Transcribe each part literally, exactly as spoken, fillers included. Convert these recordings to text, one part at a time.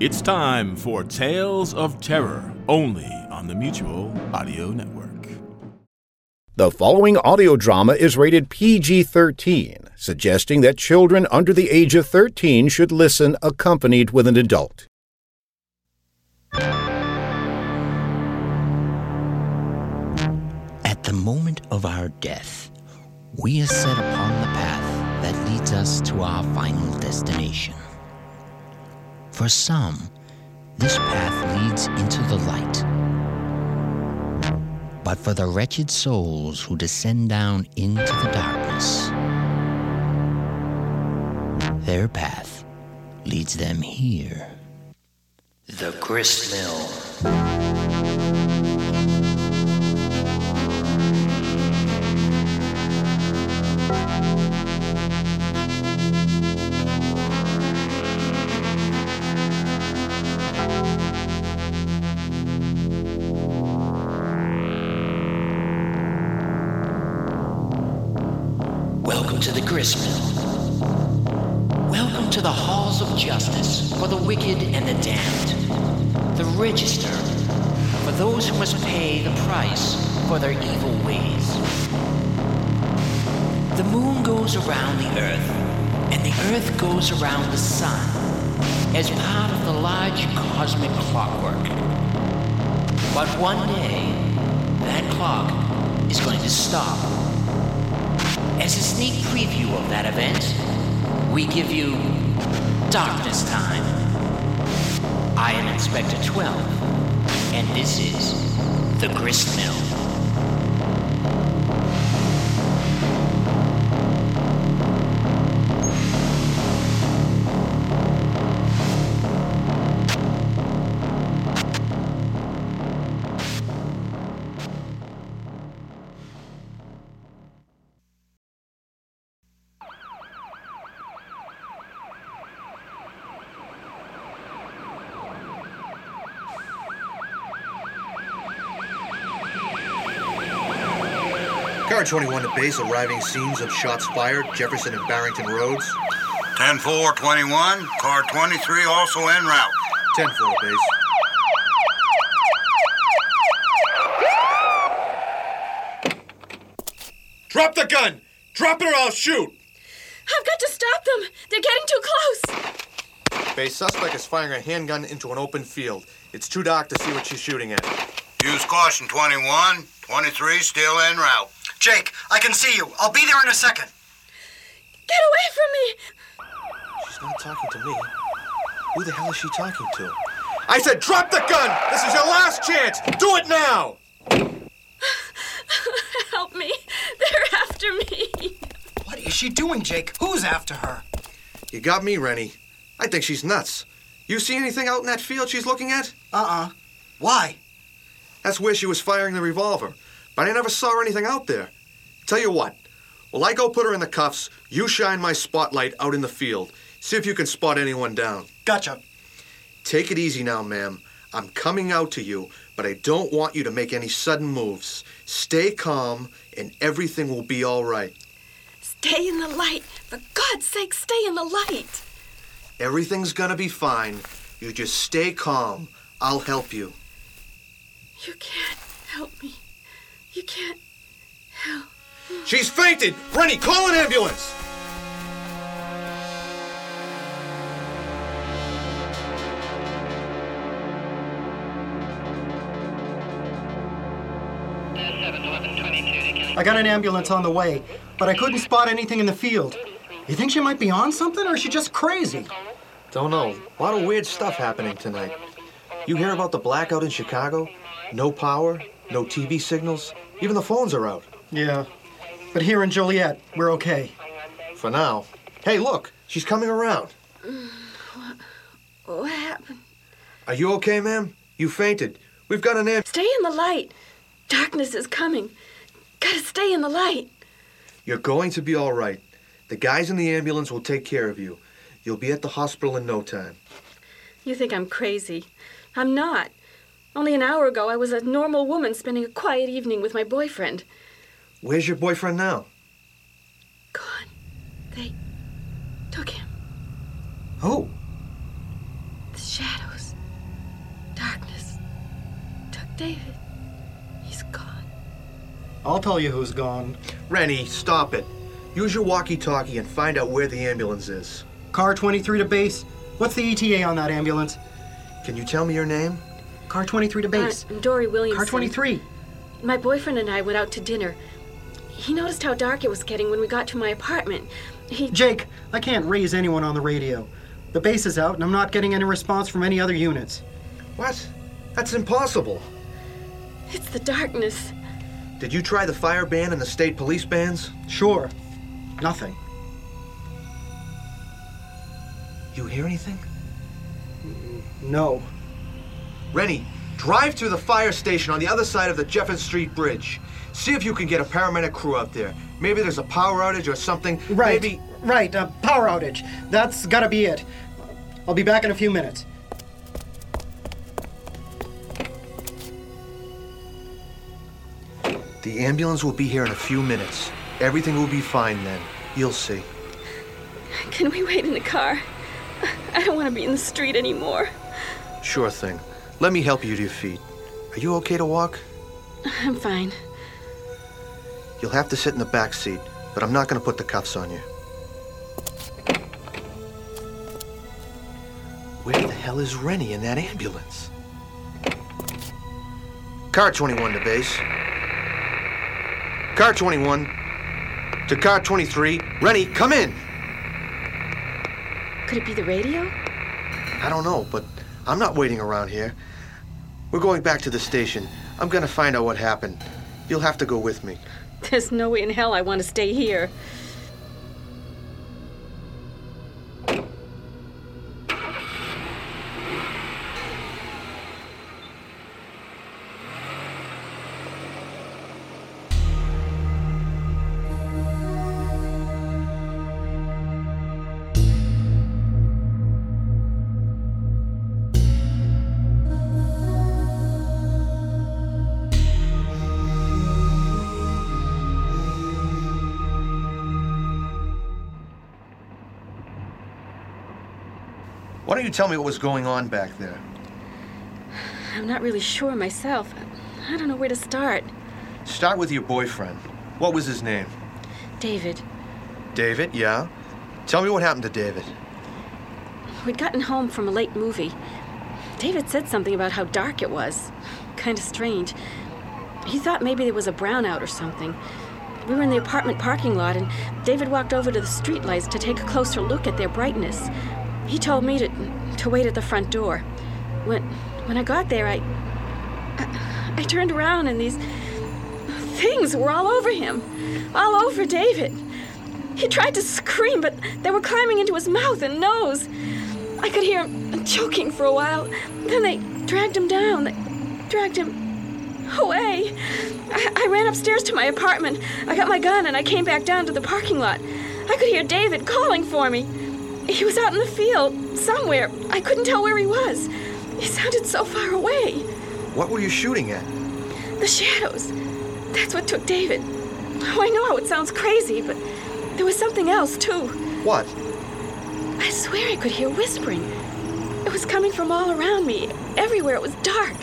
It's time for Tales of Terror, only on the Mutual Audio Network. The following audio drama is rated P G thirteen, suggesting that children under the age of thirteen should listen accompanied with an adult. At the moment of our death, we are set upon the path that leads us to our final destination. For some, this path leads into the light. But for the wretched souls who descend down into the darkness, their path leads them here. The Gristmill. Gristmill. Welcome to the halls of justice for the wicked and the damned, the register for those who must pay the price for their evil ways. The moon goes around the earth, and the earth goes around the sun, as part of the large cosmic clockwork. But one day, that clock is going to stop. As a sneak preview of that event, we give you Darkness Time. I am Inspector twelve, and this is The Gristmill. twenty-one to base, arriving scenes of shots fired, Jefferson and Barrington Roads. ten four, twenty-one, car twenty-three also en route. ten four base. Drop the gun! Drop it or I'll shoot! I've got to stop them! They're getting too close! Base, suspect is firing a handgun into an open field. It's too dark to see what she's shooting at. Use caution, twenty-one. twenty-three still en route. Jake, I can see you. I'll be there in a second. Get away from me! She's not talking to me. Who the hell is she talking to? I said drop the gun! This is your last chance! Do it now! Help me. They're after me. What is she doing, Jake? Who's after her? You got me, Rennie. I think she's nuts. You see anything out in that field she's looking at? Uh-uh. Why? That's where she was firing the revolver. But I never saw anything out there. Tell you what, while I go put her in the cuffs, you shine my spotlight out in the field. See if you can spot anyone down. Gotcha. Take it easy now, ma'am. I'm coming out to you, but I don't want you to make any sudden moves. Stay calm, and everything will be all right. Stay in the light. For God's sake, stay in the light. Everything's gonna be fine. You just stay calm. I'll help you. You can't help me. You can't help. She's fainted! Rennie, call an ambulance! I got an ambulance on the way, but I couldn't spot anything in the field. You think she might be on something, or is she just crazy? Don't know. A lot of weird stuff happening tonight. You hear about the blackout in Chicago? No power, no T V signals. Even the phones are out. Yeah. But here in Joliet, we're okay. For now. Hey, look. She's coming around. What, what happened? Are you okay, ma'am? You fainted. We've got an amp... Stay in the light. Darkness is coming. Gotta stay in the light. You're going to be all right. The guys in the ambulance will take care of you. You'll be at the hospital in no time. You think I'm crazy. I'm not. Only an hour ago, I was a normal woman spending a quiet evening with my boyfriend. Where's your boyfriend now? Gone. They took him. Who? The shadows. David, he's gone. I'll tell you who's gone. Rennie, stop it. Use your walkie-talkie and find out where the ambulance is. Car twenty-three to base. What's the E T A on that ambulance? Can you tell me your name? Car twenty-three to base. Uh, Dory Williamson. Car twenty-three. My boyfriend and I went out to dinner. He noticed how dark it was getting when we got to my apartment. He... Jake, I can't raise anyone on the radio. The base is out, and I'm not getting any response from any other units. What? That's impossible. It's the darkness. Did you try the fire ban and the state police bans? Sure. Nothing. You hear anything? No. Rennie, drive to the fire station on the other side of the Jefferson Street Bridge. See if you can get a paramedic crew up there. Maybe there's a power outage or something. Right, Maybe... right, a power outage. That's gotta be it. I'll be back in a few minutes. The ambulance will be here in a few minutes. Everything will be fine then. You'll see. Can we wait in the car? I don't want to be in the street anymore. Sure thing. Let me help you to your feet. Are you okay to walk? I'm fine. You'll have to sit in the back seat, but I'm not going to put the cuffs on you. Where the hell is Rennie in that ambulance? Car twenty-one to base. Car twenty-one to car twenty-three. Rennie, come in. Could it be the radio? I don't know, but I'm not waiting around here. We're going back to the station. I'm going to find out what happened. You'll have to go with me. There's no way in hell I want to stay here. Why don't you tell me what was going on back there? I'm not really sure myself. I don't know where to start. Start with your boyfriend. What was his name? David. David, yeah. Tell me what happened to David. We'd gotten home from a late movie. David said something about how dark it was. Kind of strange. He thought maybe there was a brownout or something. We were in the apartment parking lot, and David walked over to the streetlights to take a closer look at their brightness. He told me to to wait at the front door. When when I got there, I, I I turned around and these things were all over him, all over David. He tried to scream, but they were climbing into his mouth and nose. I could hear him choking for a while. Then they dragged him down. They dragged him away. I, I ran upstairs to my apartment. I got my gun and I came back down to the parking lot. I could hear David calling for me. He was out in the field, somewhere. I couldn't tell where he was. He sounded so far away. What were you shooting at? The shadows. That's what took David. Oh, I know it sounds crazy, but there was something else, too. What? I swear I could hear whispering. It was coming from all around me. Everywhere it was dark.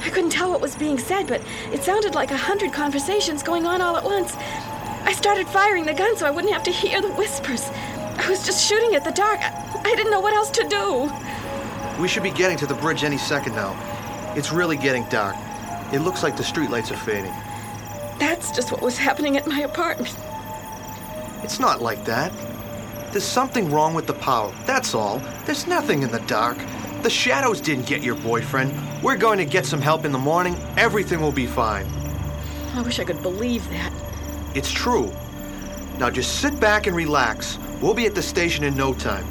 I couldn't tell what was being said, but it sounded like a hundred conversations going on all at once. I started firing the gun so I wouldn't have to hear the whispers. I was just shooting at the dark. I, I didn't know what else to do. We should be getting to the bridge any second now. It's really getting dark. It looks like the streetlights are fading. That's just what was happening at my apartment. It's not like that. There's something wrong with the power. That's all. There's nothing in the dark. The shadows didn't get your boyfriend. We're going to get some help in the morning. Everything will be fine. I wish I could believe that. It's true. Now just sit back and relax. We'll be at the station in no time.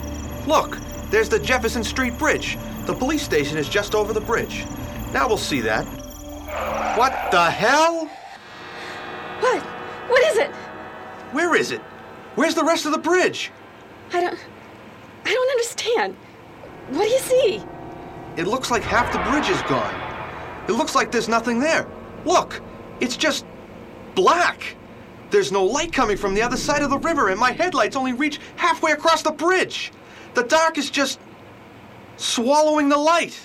Look, there's the Jefferson Street Bridge. The police station is just over the bridge. Now we'll see that. What the hell? What? What is it? Where is it? Where's the rest of the bridge? I don't... I don't understand. What do you see? It looks like half the bridge is gone. It looks like there's nothing there. Look, it's just black. There's no light coming from the other side of the river, and my headlights only reach halfway across the bridge. The dark is just swallowing the light.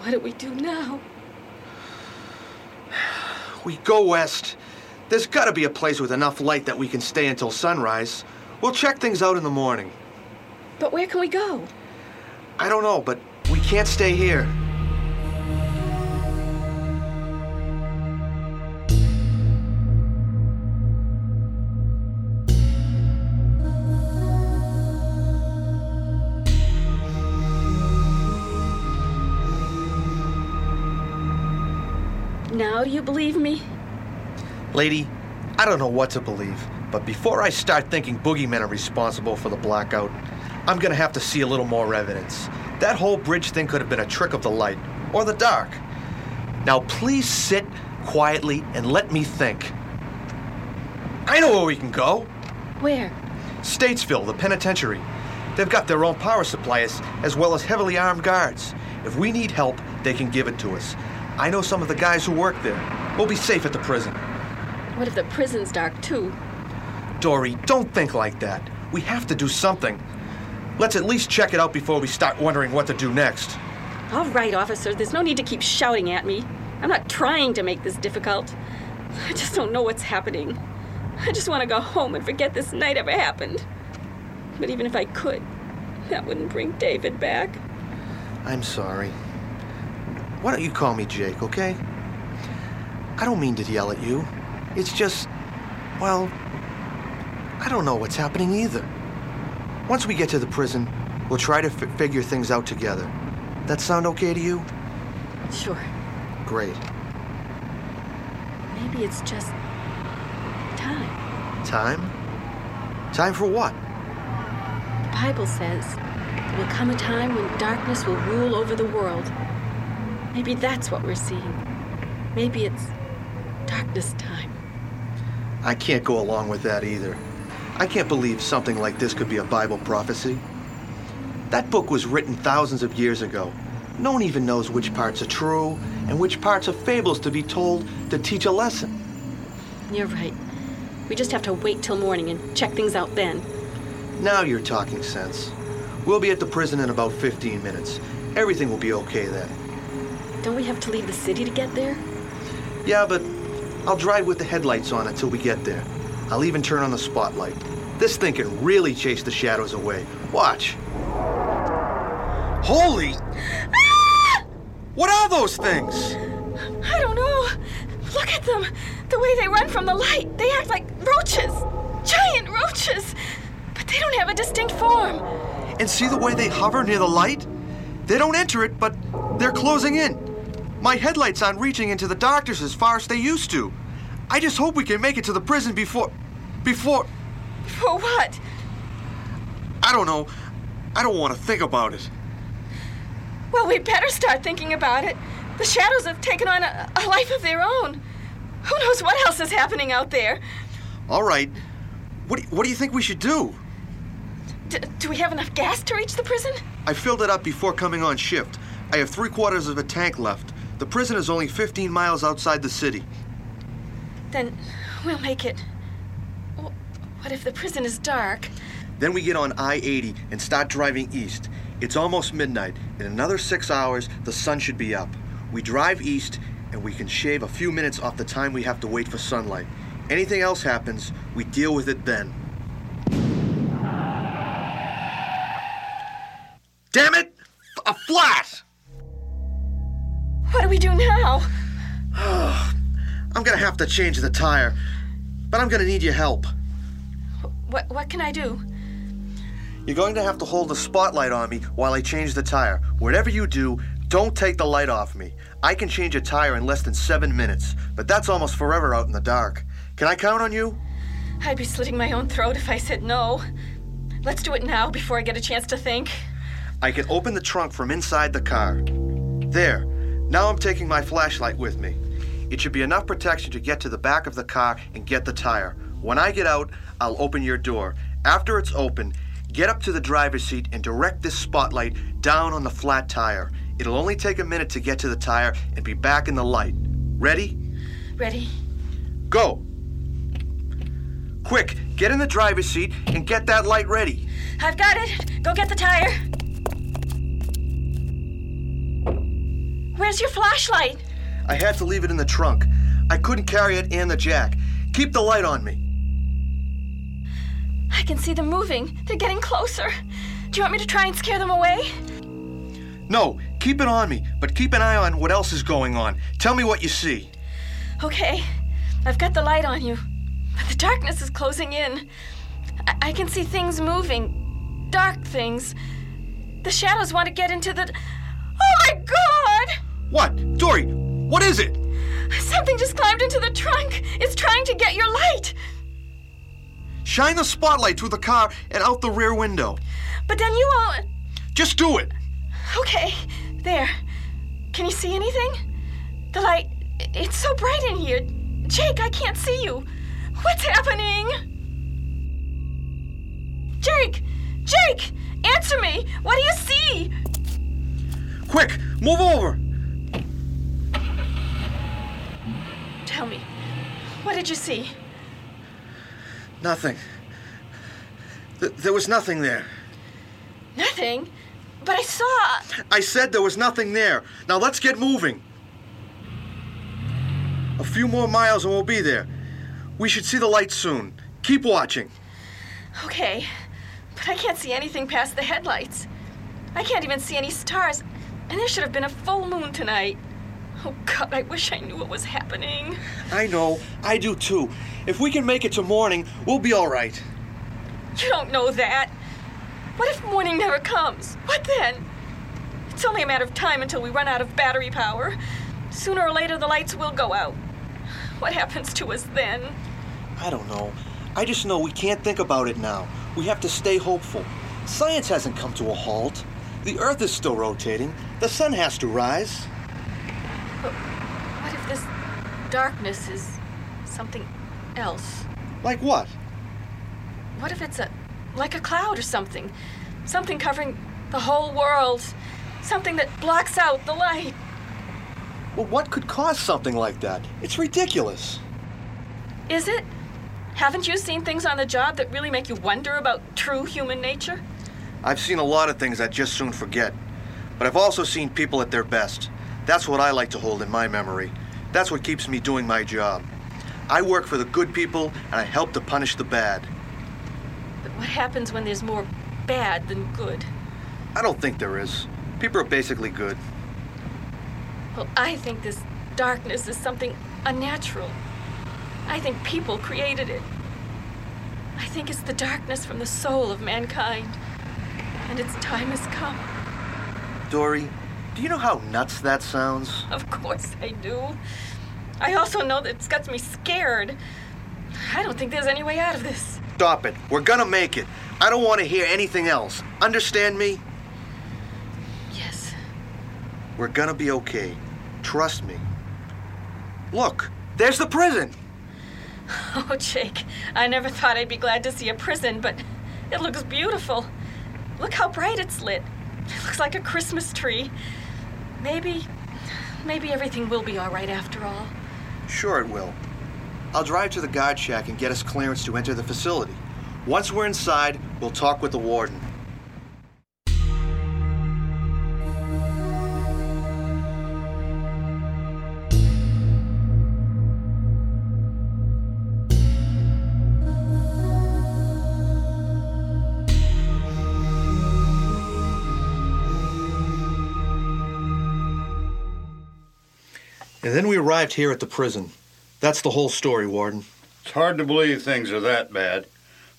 What do we do now? We go west. There's got to be a place with enough light that we can stay until sunrise. We'll check things out in the morning. But where can we go? I don't know, but we can't stay here. Now do you believe me? Lady, I don't know what to believe, but before I start thinking boogeymen are responsible for the blackout, I'm gonna have to see a little more evidence. That whole bridge thing could have been a trick of the light, or the dark. Now please sit quietly and let me think. I know where we can go. Where? Statesville, the penitentiary. They've got their own power supplies, as well as heavily armed guards. If we need help, they can give it to us. I know some of the guys who work there. We'll be safe at the prison. What if the prison's dark, too? Dory, don't think like that. We have to do something. Let's at least check it out before we start wondering what to do next. All right, officer. There's no need to keep shouting at me. I'm not trying to make this difficult. I just don't know what's happening. I just want to go home and forget this night ever happened. But even if I could, that wouldn't bring David back. I'm sorry. Why don't you call me Jake, okay? I don't mean to yell at you. It's just, well, I don't know what's happening either. Once we get to the prison, we'll try to f- figure things out together. That sound okay to you? Sure. Great. Maybe it's just time. Time? Time for what? The Bible says there will come a time when darkness will rule over the world. Maybe that's what we're seeing. Maybe it's darkness time. I can't go along with that either. I can't believe something like this could be a Bible prophecy. That book was written thousands of years ago. No one even knows which parts are true and which parts are fables to be told to teach a lesson. You're right. We just have to wait till morning and check things out then. Now you're talking sense. We'll be at the prison in about fifteen minutes. Everything will be okay then. Don't we have to leave the city to get there? Yeah, but I'll drive with the headlights on until we get there. I'll even turn on the spotlight. This thing can really chase the shadows away. Watch. Holy! Ah! What are those things? I don't know. Look at them. The way they run from the light. They act like roaches. Giant roaches. But they don't have a distinct form. And see the way they hover near the light? They don't enter it, but they're closing in. My headlights aren't reaching into the doctors as far as they used to. I just hope we can make it to the prison before... Before... Before what? I don't know. I don't want to think about it. Well, we'd better start thinking about it. The shadows have taken on a, a life of their own. Who knows what else is happening out there? All right. What, what do you think we should do? D- do we have enough gas to reach the prison? I filled it up before coming on shift. I have three quarters of a tank left. The prison is only fifteen miles outside the city. Then we'll make it. What if the prison is dark? Then we get on I eighty and start driving east. It's almost midnight. In another six hours, the sun should be up. We drive east, and we can shave a few minutes off the time we have to wait for sunlight. Anything else happens, we deal with it then. Damn it! A flat! What do we do now? I'm gonna have to change the tire, but I'm gonna need your help. What, what can I do? You're going to have to hold the spotlight on me while I change the tire. Whatever you do, don't take the light off me. I can change a tire in less than seven minutes, but that's almost forever out in the dark. Can I count on you? I'd be slitting my own throat if I said no. Let's do it now before I get a chance to think. I can open the trunk from inside the car. There. Now I'm taking my flashlight with me. It should be enough protection to get to the back of the car and get the tire. When I get out, I'll open your door. After it's open, get up to the driver's seat and direct this spotlight down on the flat tire. It'll only take a minute to get to the tire and be back in the light. Ready? Ready. Go. Quick, get in the driver's seat and get that light ready. I've got it. Go get the tire. Where's your flashlight? I had to leave it in the trunk. I couldn't carry it and the jack. Keep the light on me. I can see them moving. They're getting closer. Do you want me to try and scare them away? No, keep it on me, but keep an eye on what else is going on. Tell me what you see. Okay. I've got the light on you, but the darkness is closing in. I, I can see things moving. Dark things. The shadows want to get into the... Oh, my God! What? Dory, what is it? Something just climbed into the trunk. It's trying to get your light. Shine the spotlight through the car and out the rear window. But then you won't... Just do it. Okay. There. Can you see anything? The light... It's so bright in here. Jake, I can't see you. What's happening? Jake! Jake! Answer me! What do you see? Quick! Move over! Tell me. What did you see? Nothing. Th- there was nothing there. Nothing? But I saw... I said there was nothing there. Now let's get moving. A few more miles and we'll be there. We should see the lights soon. Keep watching. Okay. But I can't see anything past the headlights. I can't even see any stars. And there should have been a full moon tonight. Oh, God, I wish I knew what was happening. I know. I do, too. If we can make it to morning, we'll be all right. You don't know that. What if morning never comes? What then? It's only a matter of time until we run out of battery power. Sooner or later, the lights will go out. What happens to us then? I don't know. I just know we can't think about it now. We have to stay hopeful. Science hasn't come to a halt. The Earth is still rotating. The sun has to rise. But what if this darkness is something else? Like what? What if it's a like a cloud or something? Something covering the whole world. Something that blocks out the light. Well, what could cause something like that? It's ridiculous. Is it? Haven't you seen things on the job that really make you wonder about true human nature? I've seen a lot of things I just soon forget. But I've also seen people at their best. That's what I like to hold in my memory. That's what keeps me doing my job. I work for the good people, and I help to punish the bad. But what happens when there's more bad than good? I don't think there is. People are basically good. Well, I think this darkness is something unnatural. I think people created it. I think it's the darkness from the soul of mankind. And its time has come. Dory, do you know how nuts that sounds? Of course I do. I also know that it's got me scared. I don't think there's any way out of this. Stop it. We're gonna make it. I don't want to hear anything else. Understand me? We're gonna be okay. Trust me. Look, there's the prison. Oh, Jake, I never thought I'd be glad to see a prison, but it looks beautiful. Look how bright it's lit. It looks like a Christmas tree. Maybe, maybe everything will be all right after all. Sure it will. I'll drive to the guard shack and get us clearance to enter the facility. Once we're inside, we'll talk with the warden. And then we arrived here at the prison. That's the whole story, Warden. It's hard to believe things are that bad.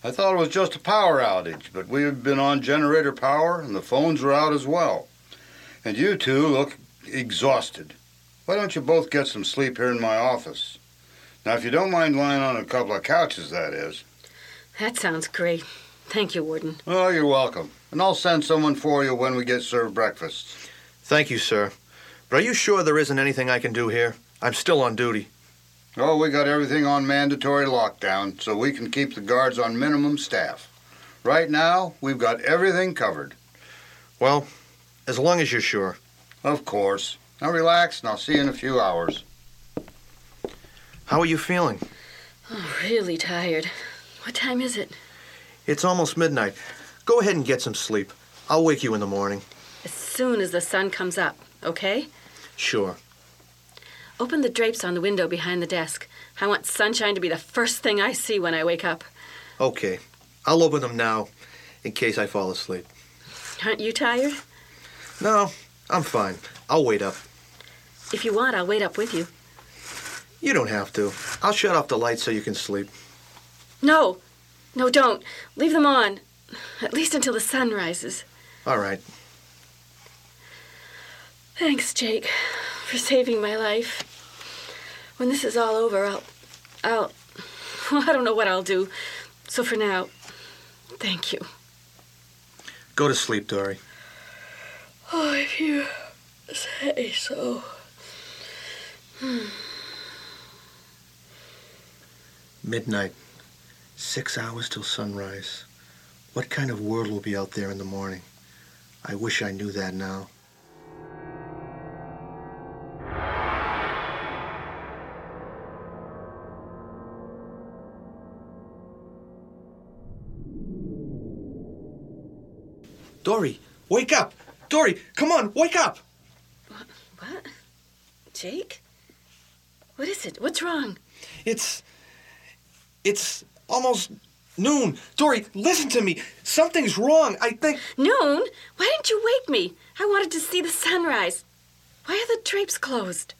I thought it was just a power outage, but we had been on generator power, and the phones were out as well. And you two look exhausted. Why don't you both get some sleep here in my office? Now, if you don't mind lying on a couple of couches, that is. That sounds great. Thank you, Warden. Oh, you're welcome. And I'll send someone for you when we get served breakfast. Thank you, sir. But are you sure there isn't anything I can do here? I'm still on duty. Oh, we got everything on mandatory lockdown, so we can keep the guards on minimum staff. Right now, we've got everything covered. Well, as long as you're sure. Of course. Now relax, and I'll see you in a few hours. How are you feeling? Oh, really tired. What time is it? It's almost midnight. Go ahead and get some sleep. I'll wake you in the morning. As soon as the sun comes up, okay? Sure. Open the drapes on the window behind the desk. I want sunshine to be the first thing I see when I wake up. Okay. I'll open them now in case I fall asleep. Aren't you tired? No, I'm fine. I'll wait up. If you want, I'll wait up with you. You don't have to. I'll shut off the lights so you can sleep. No. No, don't. Leave them on. At least until the sun rises. All right. Thanks, Jake, for saving my life. When this is all over, I'll... I'll... Well, I don't know what I'll do. So for now, thank you. Go to sleep, Dory. Oh, if you say so. Hmm. Midnight. Six hours till sunrise. What kind of world will be out there in the morning? I wish I knew that now. Dory, wake up! Dory, come on, wake up! What? What? Jake? What is it? What's wrong? It's... It's almost noon. Dory, listen to me. Something's wrong, I think... Noon? Why didn't you wake me? I wanted to see the sunrise. Why are the drapes closed?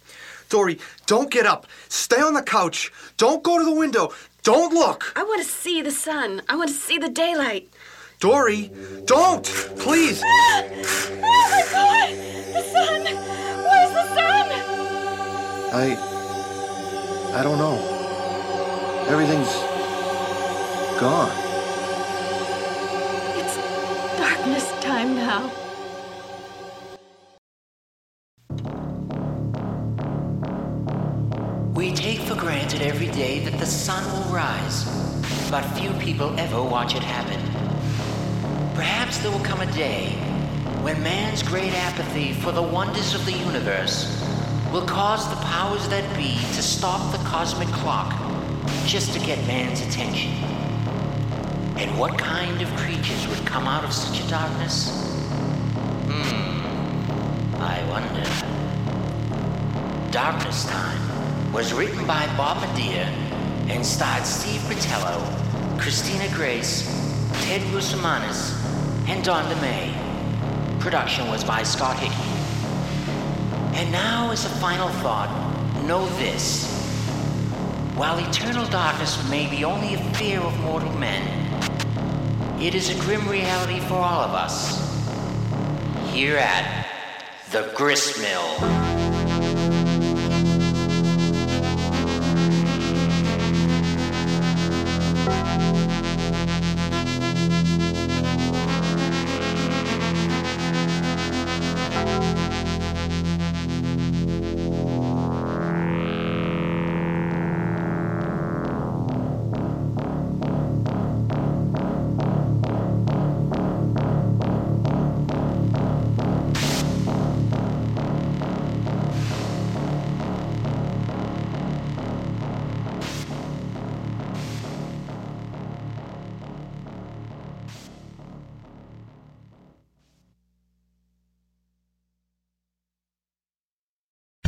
Dory, don't get up. Stay on the couch. Don't go to the window. Don't look. I want to see the sun. I want to see the daylight. Dory, don't! Please! Ah! Oh, my God! The sun! Where's the sun? I... I don't know. Everything's... gone. It's darkness time now. We take for granted every day that the sun will rise, but few people ever watch it happen. Perhaps there will come a day when man's great apathy for the wonders of the universe will cause the powers that be to stop the cosmic clock just to get man's attention. And what kind of creatures would come out of such a darkness? Hmm, I wonder. Darkness Time was written by Bob Medea and starred Steve Bertello, Christina Grace, Ted Russomanis, and Don DeMay. Production was by Scott Hickey. And now, as a final thought, know this. While eternal darkness may be only a fear of mortal men, it is a grim reality for all of us. Here at The Gristmill.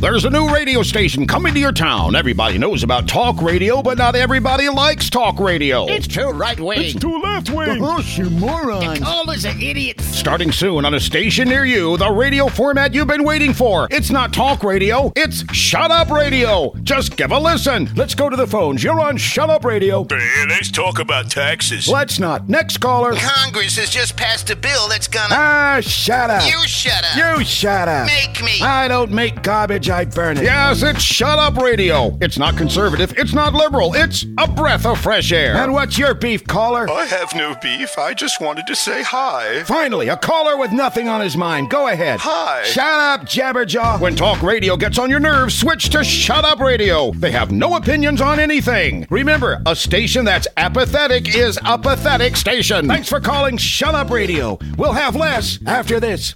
There's a new radio station coming to your town. Everybody knows about talk radio, but not everybody likes talk radio. It's too right wing. It's too left wing. Gosh, you morons. The callers are idiots. Starting soon on a station near you, the radio format you've been waiting for. It's not talk radio. It's Shut Up Radio. Just give a listen. Let's go to the phones. You're on Shut Up Radio. Yeah, let's talk about taxes. Let's not. Next caller. Congress has just passed a bill that's gonna... Ah, shut up. You shut up. You shut up. Make me. I don't make garbage. I burn it. Yes, it's Shut Up Radio. It's not conservative. It's not liberal. It's a breath of fresh air. And what's your beef, caller? I have no beef. I just wanted to say hi. Finally, a caller with nothing on his mind. Go ahead. Hi. Shut up, Jabberjaw. When talk radio gets on your nerves, switch to Shut Up Radio. They have no opinions on anything. Remember, a station that's apathetic is a pathetic station. Thanks for calling Shut Up Radio. We'll have less after this.